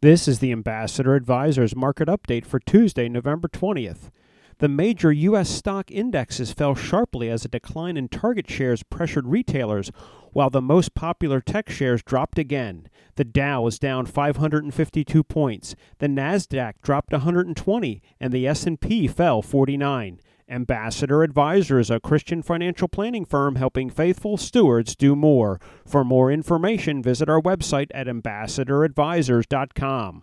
This is the Ambassador Advisors market update for Tuesday, November 20th. The major U.S. stock indexes fell sharply as a decline in target shares pressured retailers, while the most popular tech shares dropped again. The Dow was down 552 points, the Nasdaq dropped 120, and the S&P fell 49. Ambassador Advisors, a Christian financial planning firm helping faithful stewards do more. For more information, visit our website at ambassadoradvisors.com.